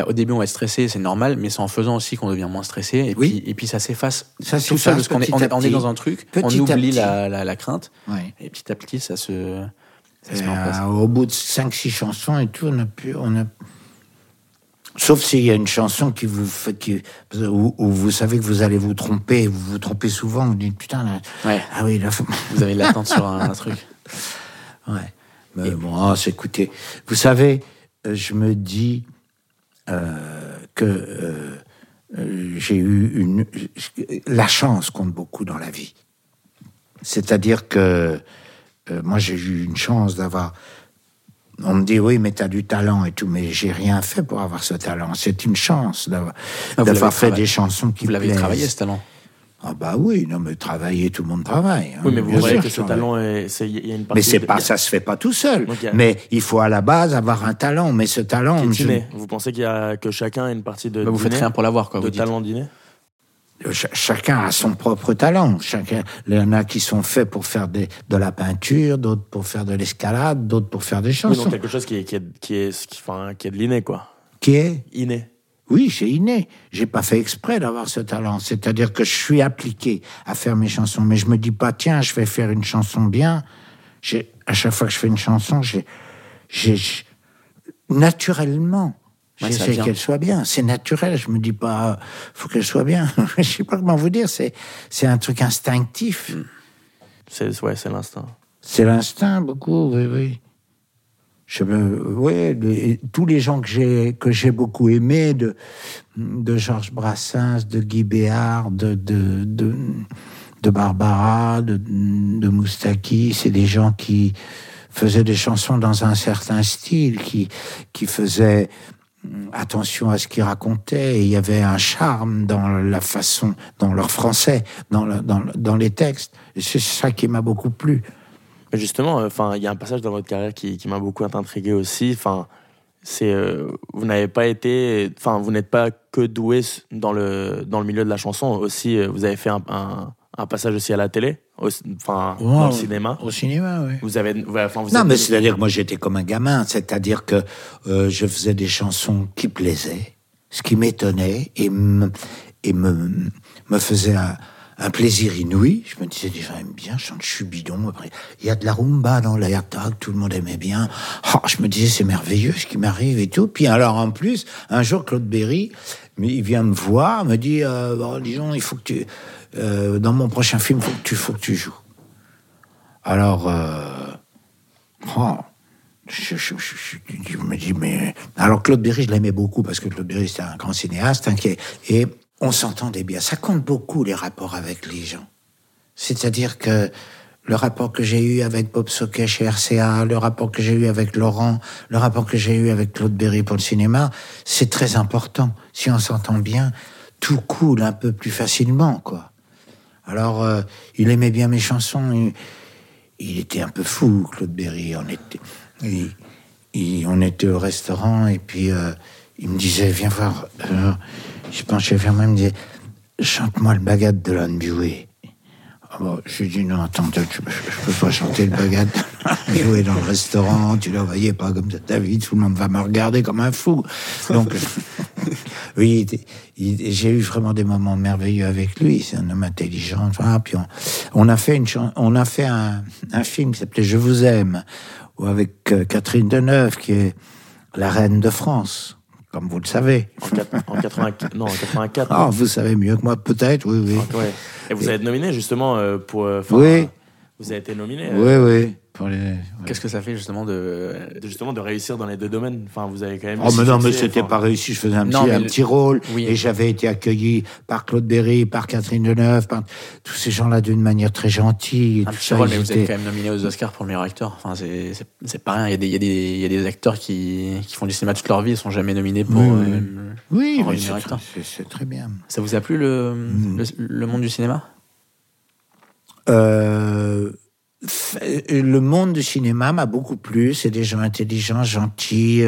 au début on va être stressé, c'est normal, mais c'est en faisant aussi qu'on devient moins stressé, et puis ça s'efface tout seul, parce qu'on est dans un truc, on oublie la crainte, et petit à petit ça se met en place. Au bout de 5-6 chansons et tout, sauf s'il y a une chanson qui vous fait, où vous savez que vous allez vous trompez souvent, vous dites putain là, ah oui là, vous avez l'attente sur un truc. Ouais. Mais bon, écoutez, vous savez, je me dis que j'ai eu la chance compte beaucoup dans la vie. C'est-à-dire que moi, j'ai eu une chance d'avoir... On me dit, oui, mais t'as du talent et tout, mais j'ai rien fait pour avoir ce talent. C'est une chance d'avoir fait des chansons qui plaisent. Vous l'avez travaillé, ce talent ? Ah bah oui, non mais travailler, tout le monde travaille. Hein, oui, mais vous voyez que ce talent, il y a une partie... Mais ça se fait pas tout seul. Donc, mais il faut à la base avoir un talent, mais ce talent... Vous pensez que chacun a une partie de... Bah, vous faites rien pour l'avoir, quoi. De talent dîner. Chacun a son propre talent. Il y en a qui sont faits pour faire de la peinture, d'autres pour faire de l'escalade, d'autres pour faire des chansons. Oui, donc quelque chose qui est de l'inné, quoi. Qui est inné. Oui, c'est inné. J'ai pas fait exprès d'avoir ce talent. C'est-à-dire que je suis appliqué à faire mes chansons. Mais je me dis pas, tiens, je vais faire une chanson bien. À chaque fois que je fais une chanson, naturellement, j'essaie qu'elle soit bien. C'est naturel. Je me dis pas, faut qu'elle soit bien. Je sais pas comment vous dire. C'est un truc instinctif. C'est l'instinct. C'est l'instinct, beaucoup, oui, oui. Tous les gens que j'ai beaucoup aimés, de Georges Brassens, de Guy Béart, de Barbara, de Moustaki. C'est des gens qui faisaient des chansons dans un certain style, qui faisaient attention à ce qu'ils racontaient. Et il y avait un charme dans la façon, dans leur français, dans les textes. Et c'est ça qui m'a beaucoup plu. Justement, il y a un passage dans votre carrière qui m'a beaucoup intrigué aussi. C'est vous n'avez pas été, vous n'êtes pas que doué dans le milieu de la chanson. Aussi, vous avez fait un passage aussi à la télé, dans le cinéma. Au cinéma, oui. Mais c'est-à-dire que moi j'étais comme un gamin, c'est-à-dire que je faisais des chansons qui plaisaient, ce qui m'étonnait et me faisait un plaisir inouï. Je me disais, déjà, j'aime bien, je chante Chou Bidon. Après, il y a de la rumba dans l'air, tout le monde aimait bien. Oh, je me disais, c'est merveilleux ce qui m'arrive et tout. Puis alors, en plus, un jour, Claude Berry, il vient me voir, me dit, disons, il faut que tu... dans mon prochain film, faut que tu joues. Alors, je me dis, mais... Alors, Claude Berry, je l'aimais beaucoup, parce que Claude Berry, c'était un grand cinéaste, et on s'entendait bien. Ça compte beaucoup, les rapports avec les gens. C'est-à-dire que le rapport que j'ai eu avec Bob Soquet chez RCA, le rapport que j'ai eu avec Laurent, le rapport que j'ai eu avec Claude Berry pour le cinéma, c'est très important. Si on s'entend bien, tout coule un peu plus facilement, quoi. Alors, il aimait bien mes chansons. Il était un peu fou, Claude Berry. On était au restaurant, et puis il me disait, viens voir... Je penchais vers moi, il me disait, chante-moi le Bagad de l'Anne Bué. Bon, je lui ai dit, non, attends, je peux pas chanter le Bagad de l'Anne Bué dans le restaurant, tu le voyais pas comme ça, David, tout le monde va me regarder comme un fou. Donc, oui, j'ai eu vraiment des moments merveilleux avec lui, c'est un homme intelligent. Ah, puis on a fait un film qui s'appelait Je vous aime, avec Catherine Deneuve, qui est la reine de France. Comme vous le savez. En 84. Ah, vous savez mieux que moi, peut-être, oui. Ouais. Et vous êtes nominé, justement, pour... Oui. Vous avez été nominé. Oui. Pour les... ouais. Qu'est-ce que ça fait, justement, de réussir dans les deux domaines? Vous avez quand même... Oh, mais non, mais c'était pas réussi. Je faisais un petit rôle. Oui. Et j'avais été accueilli par Claude Berry, par Catherine Deneuve, par tous ces gens-là d'une manière très gentille. Un petit rôle, mais vous êtes quand même nominé aux Oscars pour meilleur acteur. C'est pas rien. Il y a des acteurs qui font du cinéma toute leur vie et sont jamais nominés pour meilleur acteur. C'est très bien. Ça vous a plu, le monde du cinéma? Le monde du cinéma m'a beaucoup plu. C'est des gens intelligents, gentils,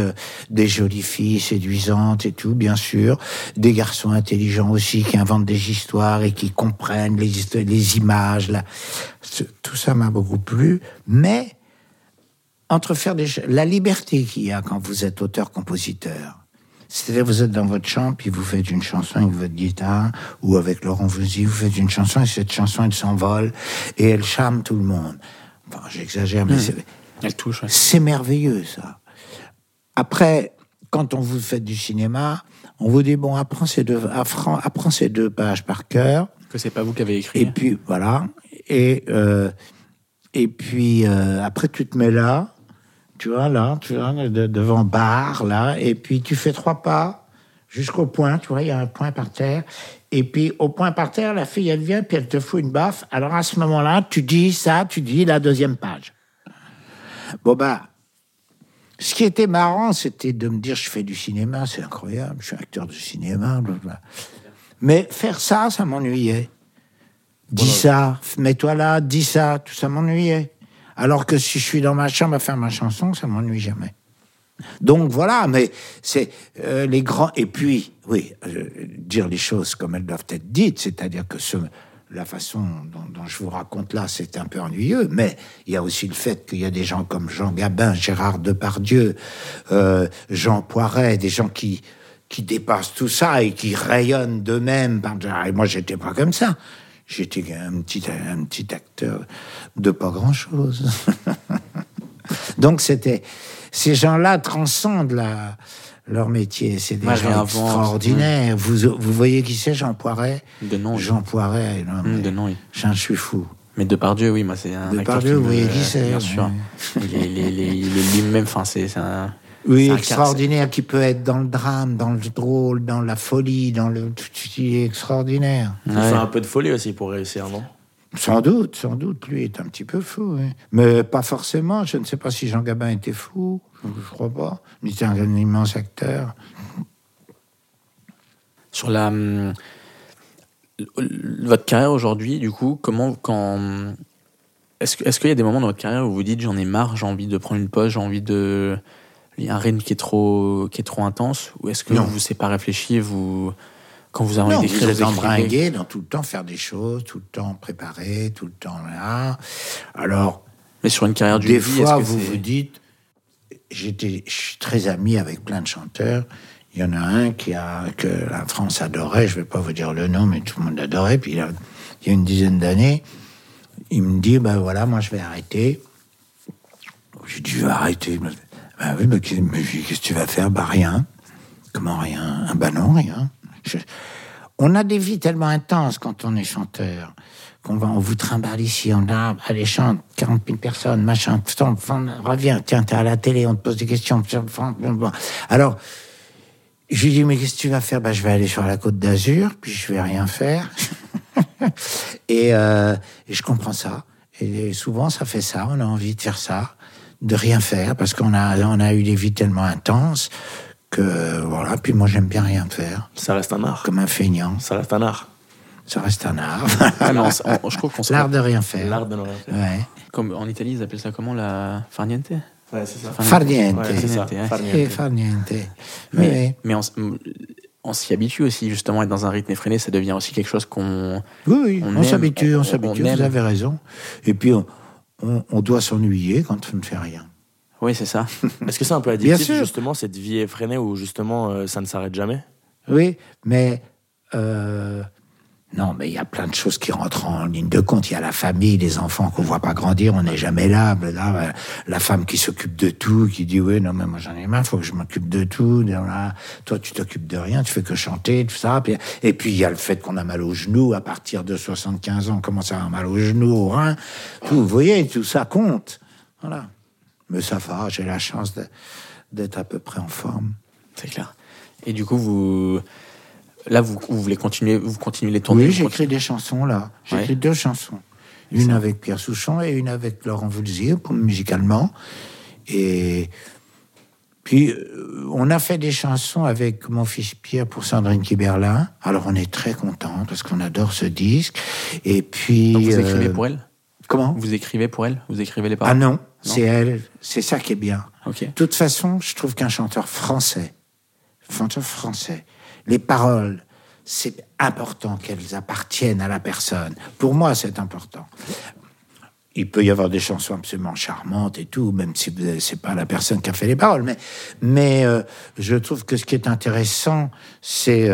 des jolies filles séduisantes et tout, bien sûr. Des garçons intelligents aussi, qui inventent des histoires et qui comprennent les images. Tout ça m'a beaucoup plu. Mais, entre faire la liberté qu'il y a quand vous êtes auteur-compositeur. C'est-à-dire, vous êtes dans votre chambre, puis vous faites une chanson avec votre guitare, ou avec Laurent Voulzy, vous faites une chanson, et cette chanson, elle s'envole, et elle charme tout le monde. Enfin, j'exagère, mais c'est... Elle touche, ouais. C'est merveilleux, ça. Après, quand on vous fait du cinéma, on vous dit, bon, apprends ces deux pages par cœur. Que c'est pas vous qui avez écrit. Et puis, voilà. Et puis, après, tu te mets là... Tu vois, devant barre, là, et puis tu fais 3 pas jusqu'au point, tu vois, il y a un point par terre, et puis au point par terre, la fille, elle vient, puis elle te fout une baffe, alors à ce moment-là, tu dis la 2e page. Bon, bah, ce qui était marrant, c'était de me dire, je fais du cinéma, c'est incroyable, je suis acteur de cinéma, blablabla. Mais faire ça, ça m'ennuyait. Mets-toi là, dis ça, tout ça m'ennuyait. Alors que si je suis dans ma chambre à faire ma chanson, ça m'ennuie jamais. Donc voilà, mais c'est les grands... Et puis, oui, dire les choses comme elles doivent être dites, c'est-à-dire que la façon dont je vous raconte là, c'est un peu ennuyeux, mais il y a aussi le fait qu'il y a des gens comme Jean Gabin, Gérard Depardieu, Jean Poiret, des gens qui dépassent tout ça et qui rayonnent d'eux-mêmes. Et moi, j'étais pas comme ça. J'étais un petit acteur de pas grand-chose. Donc, c'était... Ces gens-là transcendent leur métier. C'est des gens extraordinaires. Vous voyez qui c'est, Jean Poiret? De nom. Jean Poiret. De nom, oui. Je suis fou. Mais Depardieu, oui, moi, c'est un acteur... Depardieu, vous voyez qui c'est? Bien sûr. Oui. Il est lui-même, enfin, c'est un... Oui, c'est extraordinaire, qui peut être dans le drame, dans le drôle, dans la folie, dans le... extraordinaire. Il faut un peu de folie aussi pour réussir, non? Sans doute, lui est un petit peu fou, oui. Mais pas forcément, je ne sais pas si Jean Gabin était fou, je ne crois pas, il était un immense acteur. Sur la... votre carrière aujourd'hui, du coup, comment, quand... est-ce qu'il y a des moments dans votre carrière où vous vous dites j'en ai marre, j'ai envie de prendre une pause, j'ai envie de... Il y a un rythme qui est trop intense, ou est-ce que non. Vous ne vous êtes pas réfléchi, vous... Quand vous avez écrit, vous êtes embringué dans tout le temps faire des choses, tout le temps préparer, tout le temps là. Alors, mais sur une carrière du des vie, fois, est-ce que vous vous dites, je suis très ami avec plein de chanteurs. Il y en a un que la France adorait. Je ne vais pas vous dire le nom, mais tout le monde l'adorait. Puis il y a une dizaine d'années, il me dit, ben voilà, moi je vais arrêter. J'ai dit, je vais arrêter. Ben oui, mais qu'est-ce que tu vas faire? Ben rien. Comment rien? Ben non, rien. On a des vies tellement intenses quand on est chanteur, on vous trimballe ici, on a, allez chante, 40 000 personnes, machin, reviens, tiens, t'es à la télé, on te pose des questions. Alors, je lui dis, mais qu'est-ce que tu vas faire? Ben, je vais aller sur la Côte d'Azur, puis je vais rien faire. Et je comprends ça. Et souvent, ça fait ça, on a envie de faire ça, de rien faire, parce qu'on a eu des vies tellement intenses que voilà, puis moi j'aime bien rien faire. Ça reste un art. Comme un feignant. Ça reste un art. Ça reste un art. Ah non, je trouve qu'on l'art de rien faire. L'art de ne rien faire. Ouais. Comme en Italie, ils appellent ça comment, la farniente? Ouais, c'est ça. Farniente. Ouais, c'est ça. Farniente. Mais on s'y habitue aussi, justement, être dans un rythme effréné, ça devient aussi quelque chose qu'on. Oui, on aime, s'habitue, on s'habitue. Vous avez raison. Et puis on doit s'ennuyer quand on ne fait rien. Oui, c'est ça. Est-ce que c'est un peu addictif, justement, cette vie effrénée où, justement, ça ne s'arrête jamais? Oui, mais... Non, mais il y a plein de choses qui rentrent en ligne de compte. Il y a la famille, les enfants qu'on voit pas grandir, on n'est jamais là, blablabla. La femme qui s'occupe de tout, qui dit « Oui, non, mais moi, j'en ai marre, faut que je m'occupe de tout. » Toi, tu t'occupes de rien, tu fais que chanter, tout ça. Et puis, il y a le fait qu'on a mal aux genoux. À partir de 75 ans, on commence à avoir mal aux genoux, aux reins. Tout, vous voyez, tout ça compte. Voilà. Mais ça va, j'ai la chance d'être à peu près en forme. C'est clair. Et du coup, vous voulez continuer, vous continuez les tournées? Oui, j'écris des chansons, là. J'écris 2 chansons. Une avec Pierre Souchon et une avec Laurent Voulzy, musicalement. Et puis, on a fait des chansons avec mon fils Pierre pour Sandrine Kiberla. Alors, on est très contents, parce qu'on adore ce disque. Et puis... Donc, vous écrivez pour elle? Comment? Vous écrivez pour elle? Vous écrivez les paroles? Ah non. Non. C'est elle, c'est ça qui est bien. Okay. De toute façon, je trouve qu'un chanteur français, les paroles, c'est important qu'elles appartiennent à la personne. Pour moi, c'est important. Il peut y avoir des chansons absolument charmantes et tout, même si c'est pas la personne qui a fait les paroles. Mais je trouve que ce qui est intéressant, c'est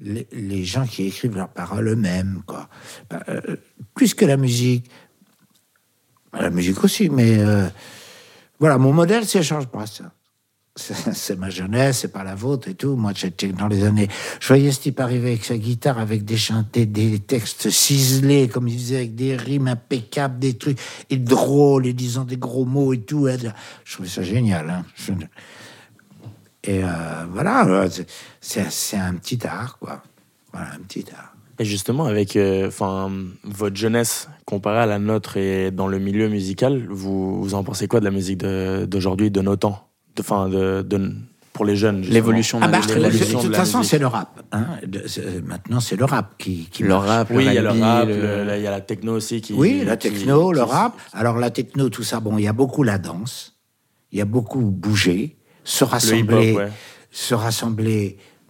les gens qui écrivent leurs paroles eux-mêmes, quoi. Plus que la musique. La musique aussi, mais... Voilà, mon modèle, c'est Georges Brassens. C'est ma jeunesse, c'est pas la vôtre et tout. Moi, j'étais dans les années... Je voyais ce type arriver avec sa guitare, avec des textes ciselés, comme il faisait, avec des rimes impeccables, des trucs, et drôles, et disant des gros mots et tout. Je trouvais ça génial. Hein. Et voilà, c'est un petit art, quoi. Voilà, un petit art. Et justement, avec votre jeunesse comparée à la nôtre et dans le milieu musical, vous en pensez quoi de la musique d'aujourd'hui, de nos temps, pour les jeunes? L'évolution de la musique. De toute façon, c'est le rap. Hein. Maintenant, c'est le rap qui le rap. Oui, il y a le rap, il y a la techno aussi. Le rap. Alors la techno, tout ça, bon, il y a beaucoup la danse, il y a beaucoup bouger, se rassembler...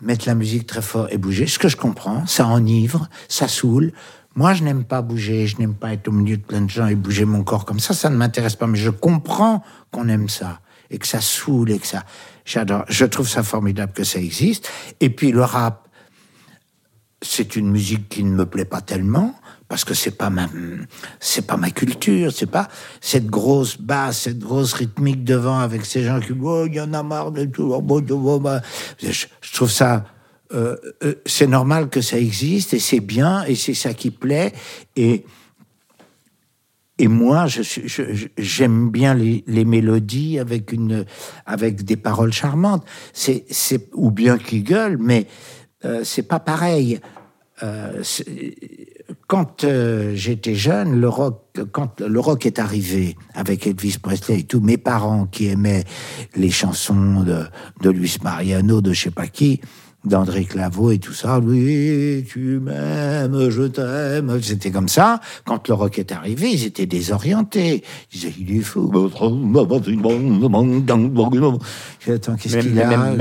Mettre la musique très fort et bouger, ce que je comprends, ça enivre, ça saoule. Moi, je n'aime pas bouger, je n'aime pas être au milieu de plein de gens et bouger mon corps comme ça ne m'intéresse pas. Mais je comprends qu'on aime ça, et que ça saoule, et que ça... J'adore, je trouve ça formidable que ça existe. Et puis le rap, c'est une musique qui ne me plaît pas tellement, parce que c'est pas ma culture, c'est pas cette grosse basse, cette grosse rythmique devant avec ces gens qui disent « Oh, il y en a marre de tout. » Je trouve ça... c'est normal que ça existe, et c'est bien, et c'est ça qui plaît. Et moi, j'aime bien les mélodies avec des paroles charmantes. Ou bien qui gueulent, mais c'est pas pareil. quand j'étais jeune, quand le rock est arrivé avec Elvis Presley et tout, mes parents qui aimaient les chansons de Luis Mariano, de je sais pas qui, d'André Claveau et tout ça, oui, tu m'aimes, je t'aime, c'était comme ça. Quand le rock est arrivé, ils étaient désorientés. Ils disaient, il est fou. Attends, qu'est-ce qu'il a?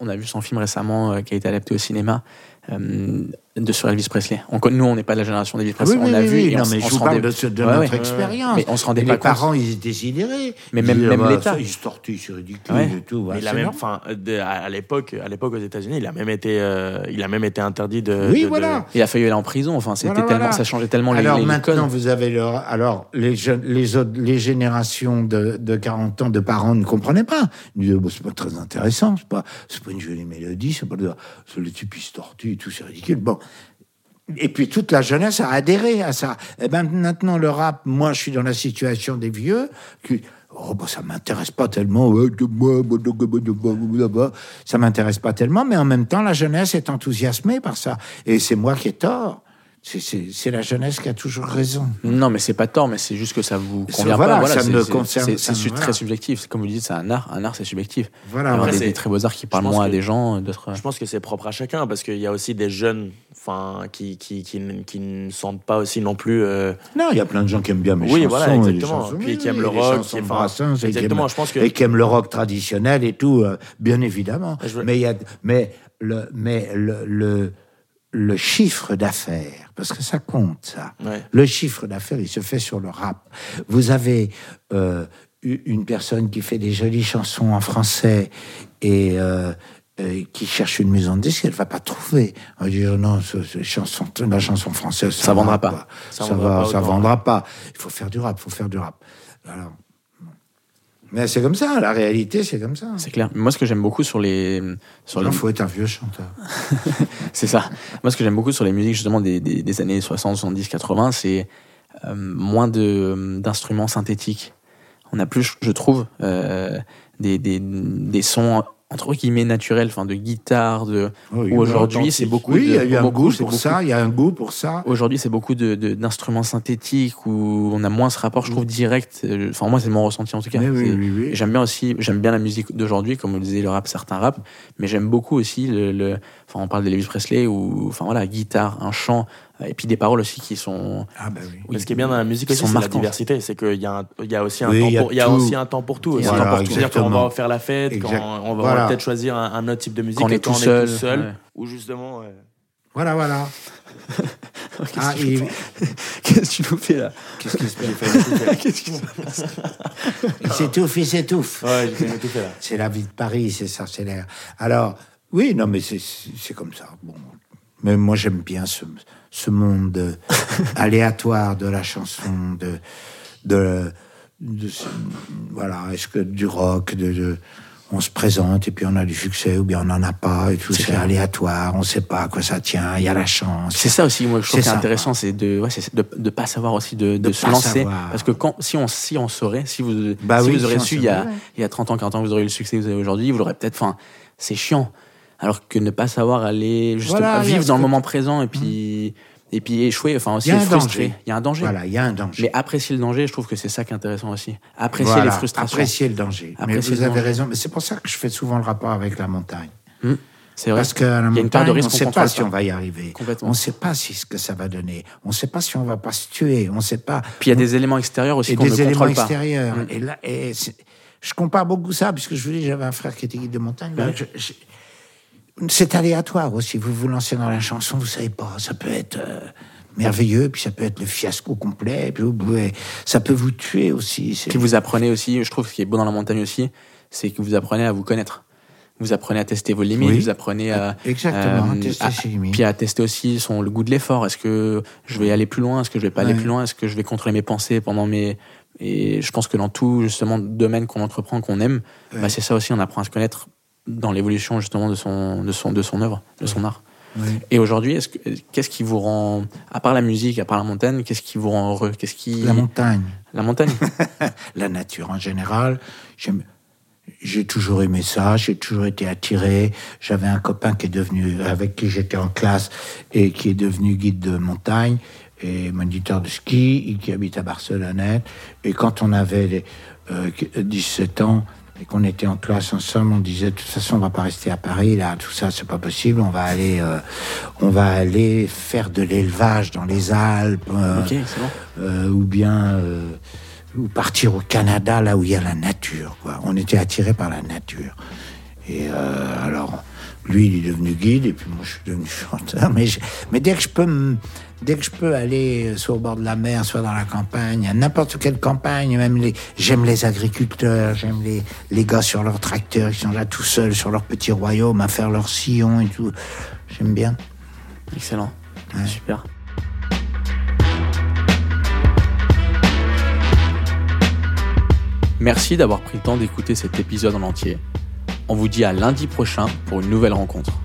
On a vu son film récemment qui a été adapté au cinéma. Sur Elvis Presley. Nous, on n'est pas de la génération d'Elvis Presley. Oui, on l'a vu. Je vous parle de notre expérience. Mais on se rendait pas compte. Les parents, ils étaient sidérés. Mais même l'État. Ça, ils se tortillent, c'est ridicule et tout. Voilà, à l'époque, aux États-Unis, il a même été interdit de. Oui, voilà. Il a failli aller en prison. Enfin, c'était tellement, ça changeait tellement les codes. Alors maintenant, vous avez les générations de 40 ans de parents ne comprenaient pas. Ils disaient, c'est pas très intéressant, c'est pas une jolie mélodie, c'est pas le type qui se tortille et tout, c'est ridicule. Bon. Et puis toute la jeunesse a adhéré à ça. Et ben maintenant le rap, moi je suis dans la situation des vieux qui ça m'intéresse pas tellement. Ça m'intéresse pas tellement, mais en même temps la jeunesse est enthousiasmée par ça. Et c'est moi qui ai tort. C'est la jeunesse qui a toujours raison. Non, mais c'est pas tort, mais c'est juste que ça vous convient pas. Voilà, ça me concerne. C'est très subjectif. Comme vous dites, c'est un art. Un art, c'est subjectif. Voilà. Il y a des très beaux arts qui parlent moins à des gens, d'autres. Je pense que c'est propre à chacun, parce qu'il y a aussi des jeunes, qui ne sentent pas aussi non plus. Non, il y a plein de gens qui aiment bien mes chansons. Oui, voilà, exactement. Puis qui aiment le rock, qui aiment Brassens, exactement. Je pense que et qui aiment le rock traditionnel et tout, bien évidemment. Mais le chiffre d'affaires, parce que ça compte, ça. Ouais. Le chiffre d'affaires, il se fait sur le rap. Vous avez une personne qui fait des jolies chansons en français et qui cherche une maison de disques, elle ne va pas trouver. On va dire, non, la chanson française, ça ne vendra pas. Ça ne vendra pas. Il faut faire du rap, Alors, mais c'est comme ça, la réalité, c'est comme ça. C'est clair. Moi, ce que j'aime beaucoup faut être un vieux chanteur. C'est ça. Moi, ce que j'aime beaucoup sur les musiques, justement, des années 60, 70, 80, c'est moins d'instruments synthétiques. On a plus, je trouve, des sons, entre guillemets, naturels, enfin, de guitare, aujourd'hui, c'est beaucoup de... Oui, il y a un goût pour ça, Aujourd'hui, c'est beaucoup d'instruments synthétiques où on a moins ce rapport, je trouve, direct. Enfin, moi, c'est mon ressenti, en tout cas. Oui. J'aime bien la musique d'aujourd'hui, comme on disait, le rap, certains rap, mais j'aime beaucoup aussi Enfin, on parle de Elvis Presley ou... Enfin, voilà, guitare, un chant... Et puis des paroles aussi qui sont. Ah, bah oui. Ce qui est bien dans la musique aussi, c'est la diversité. C'est qu'il y a aussi un temps pour tout. C'est-à-dire qu'on va faire la fête, on va peut-être choisir un autre type de musique. Quand on est tout seul. Ouais. Ou justement. Voilà. Qu'est-ce que tu nous fais là ? Qu'est-ce qui se passe ? Il s'étouffe, il s'étouffe. Ouais, il s'étouffe là. C'est la vie de Paris, c'est ça, c'est l'air. Alors, oui, non, mais c'est comme ça. Bon. Mais moi, j'aime bien ce monde aléatoire de la chanson, est-ce que du rock, on se présente et puis on a du succès ou bien on n'en a pas et tout, c'est aléatoire, on ne sait pas à quoi ça tient, il y a la chance. C'est ça aussi, moi je trouve que c'est intéressant, c'est de pas savoir aussi, de se lancer, savoir. Parce que si on saurait, si vous aurez su il y a 30 ans, 40 ans, vous auriez le succès que vous avez aujourd'hui, vous l'aurez peut-être, c'est chiant. Alors que ne pas savoir aller vivre dans le moment présent et puis échouer, aussi frustré. Il y a un danger. Voilà, il y a un danger. Mais apprécier le danger, je trouve que c'est ça qui est intéressant aussi. Apprécier les frustrations. Apprécier le danger. Vous avez raison. Mais c'est pour ça que je fais souvent le rapport avec la montagne. C'est vrai. Parce qu'à la montagne, on ne sait pas si on va y arriver. On ne sait pas ce que ça va donner. On ne sait pas si on ne va pas se tuer. On ne sait pas. Puis il y a des éléments extérieurs aussi qu'on ne contrôle pas. Et là, je compare beaucoup ça, puisque je vous dis, j'avais un frère qui était guide de montagne. C'est aléatoire aussi. Vous vous lancez dans la chanson, vous savez pas. Ça peut être merveilleux, puis ça peut être le fiasco complet, puis ça peut vous tuer aussi. Puis vous apprenez aussi, je trouve, ce qui est beau dans la montagne aussi, c'est que vous apprenez à vous connaître. Vous apprenez à tester vos limites, vous apprenez à... Exactement, tester ses limites. Puis à tester aussi le goût de l'effort. Est-ce que je vais aller plus loin ? Est-ce que je vais pas aller plus loin ? Est-ce que je vais contrôler mes pensées pendant mes... Et je pense que dans tout, justement, domaine qu'on entreprend, qu'on aime, c'est ça aussi, on apprend à se connaître dans l'évolution justement de son œuvre, de son art. Oui. Et aujourd'hui, qu'est-ce qui vous rend, à part la musique, à part la montagne, qu'est-ce qui vous rend heureux ? La montagne. La nature en général. J'ai toujours aimé ça, j'ai toujours été attiré. J'avais un copain qui est devenu, avec qui j'étais en classe et qui est devenu guide de montagne et moniteur de ski, et qui habite à Barcelonnette. Et quand on avait 17 ans et qu'on était en classe ensemble, on disait de toute façon on va pas rester à Paris là, tout ça c'est pas possible, on va aller faire de l'élevage dans les Alpes, okay, c'est bon. Ou partir au Canada, là où il y a la nature, quoi. On était attirés par la nature. Et alors, lui, il est devenu guide, et puis moi, je suis devenu chanteur. Mais dès que je peux aller sur le bord de la mer, soit dans la campagne, à n'importe quelle campagne, même j'aime les agriculteurs, j'aime les gars sur leur tracteur, qui sont là tout seuls, sur leur petit royaume, à faire leur sillon et tout. J'aime bien. Excellent. Ouais. Super. Merci d'avoir pris le temps d'écouter cet épisode en entier. On vous dit à lundi prochain pour une nouvelle rencontre.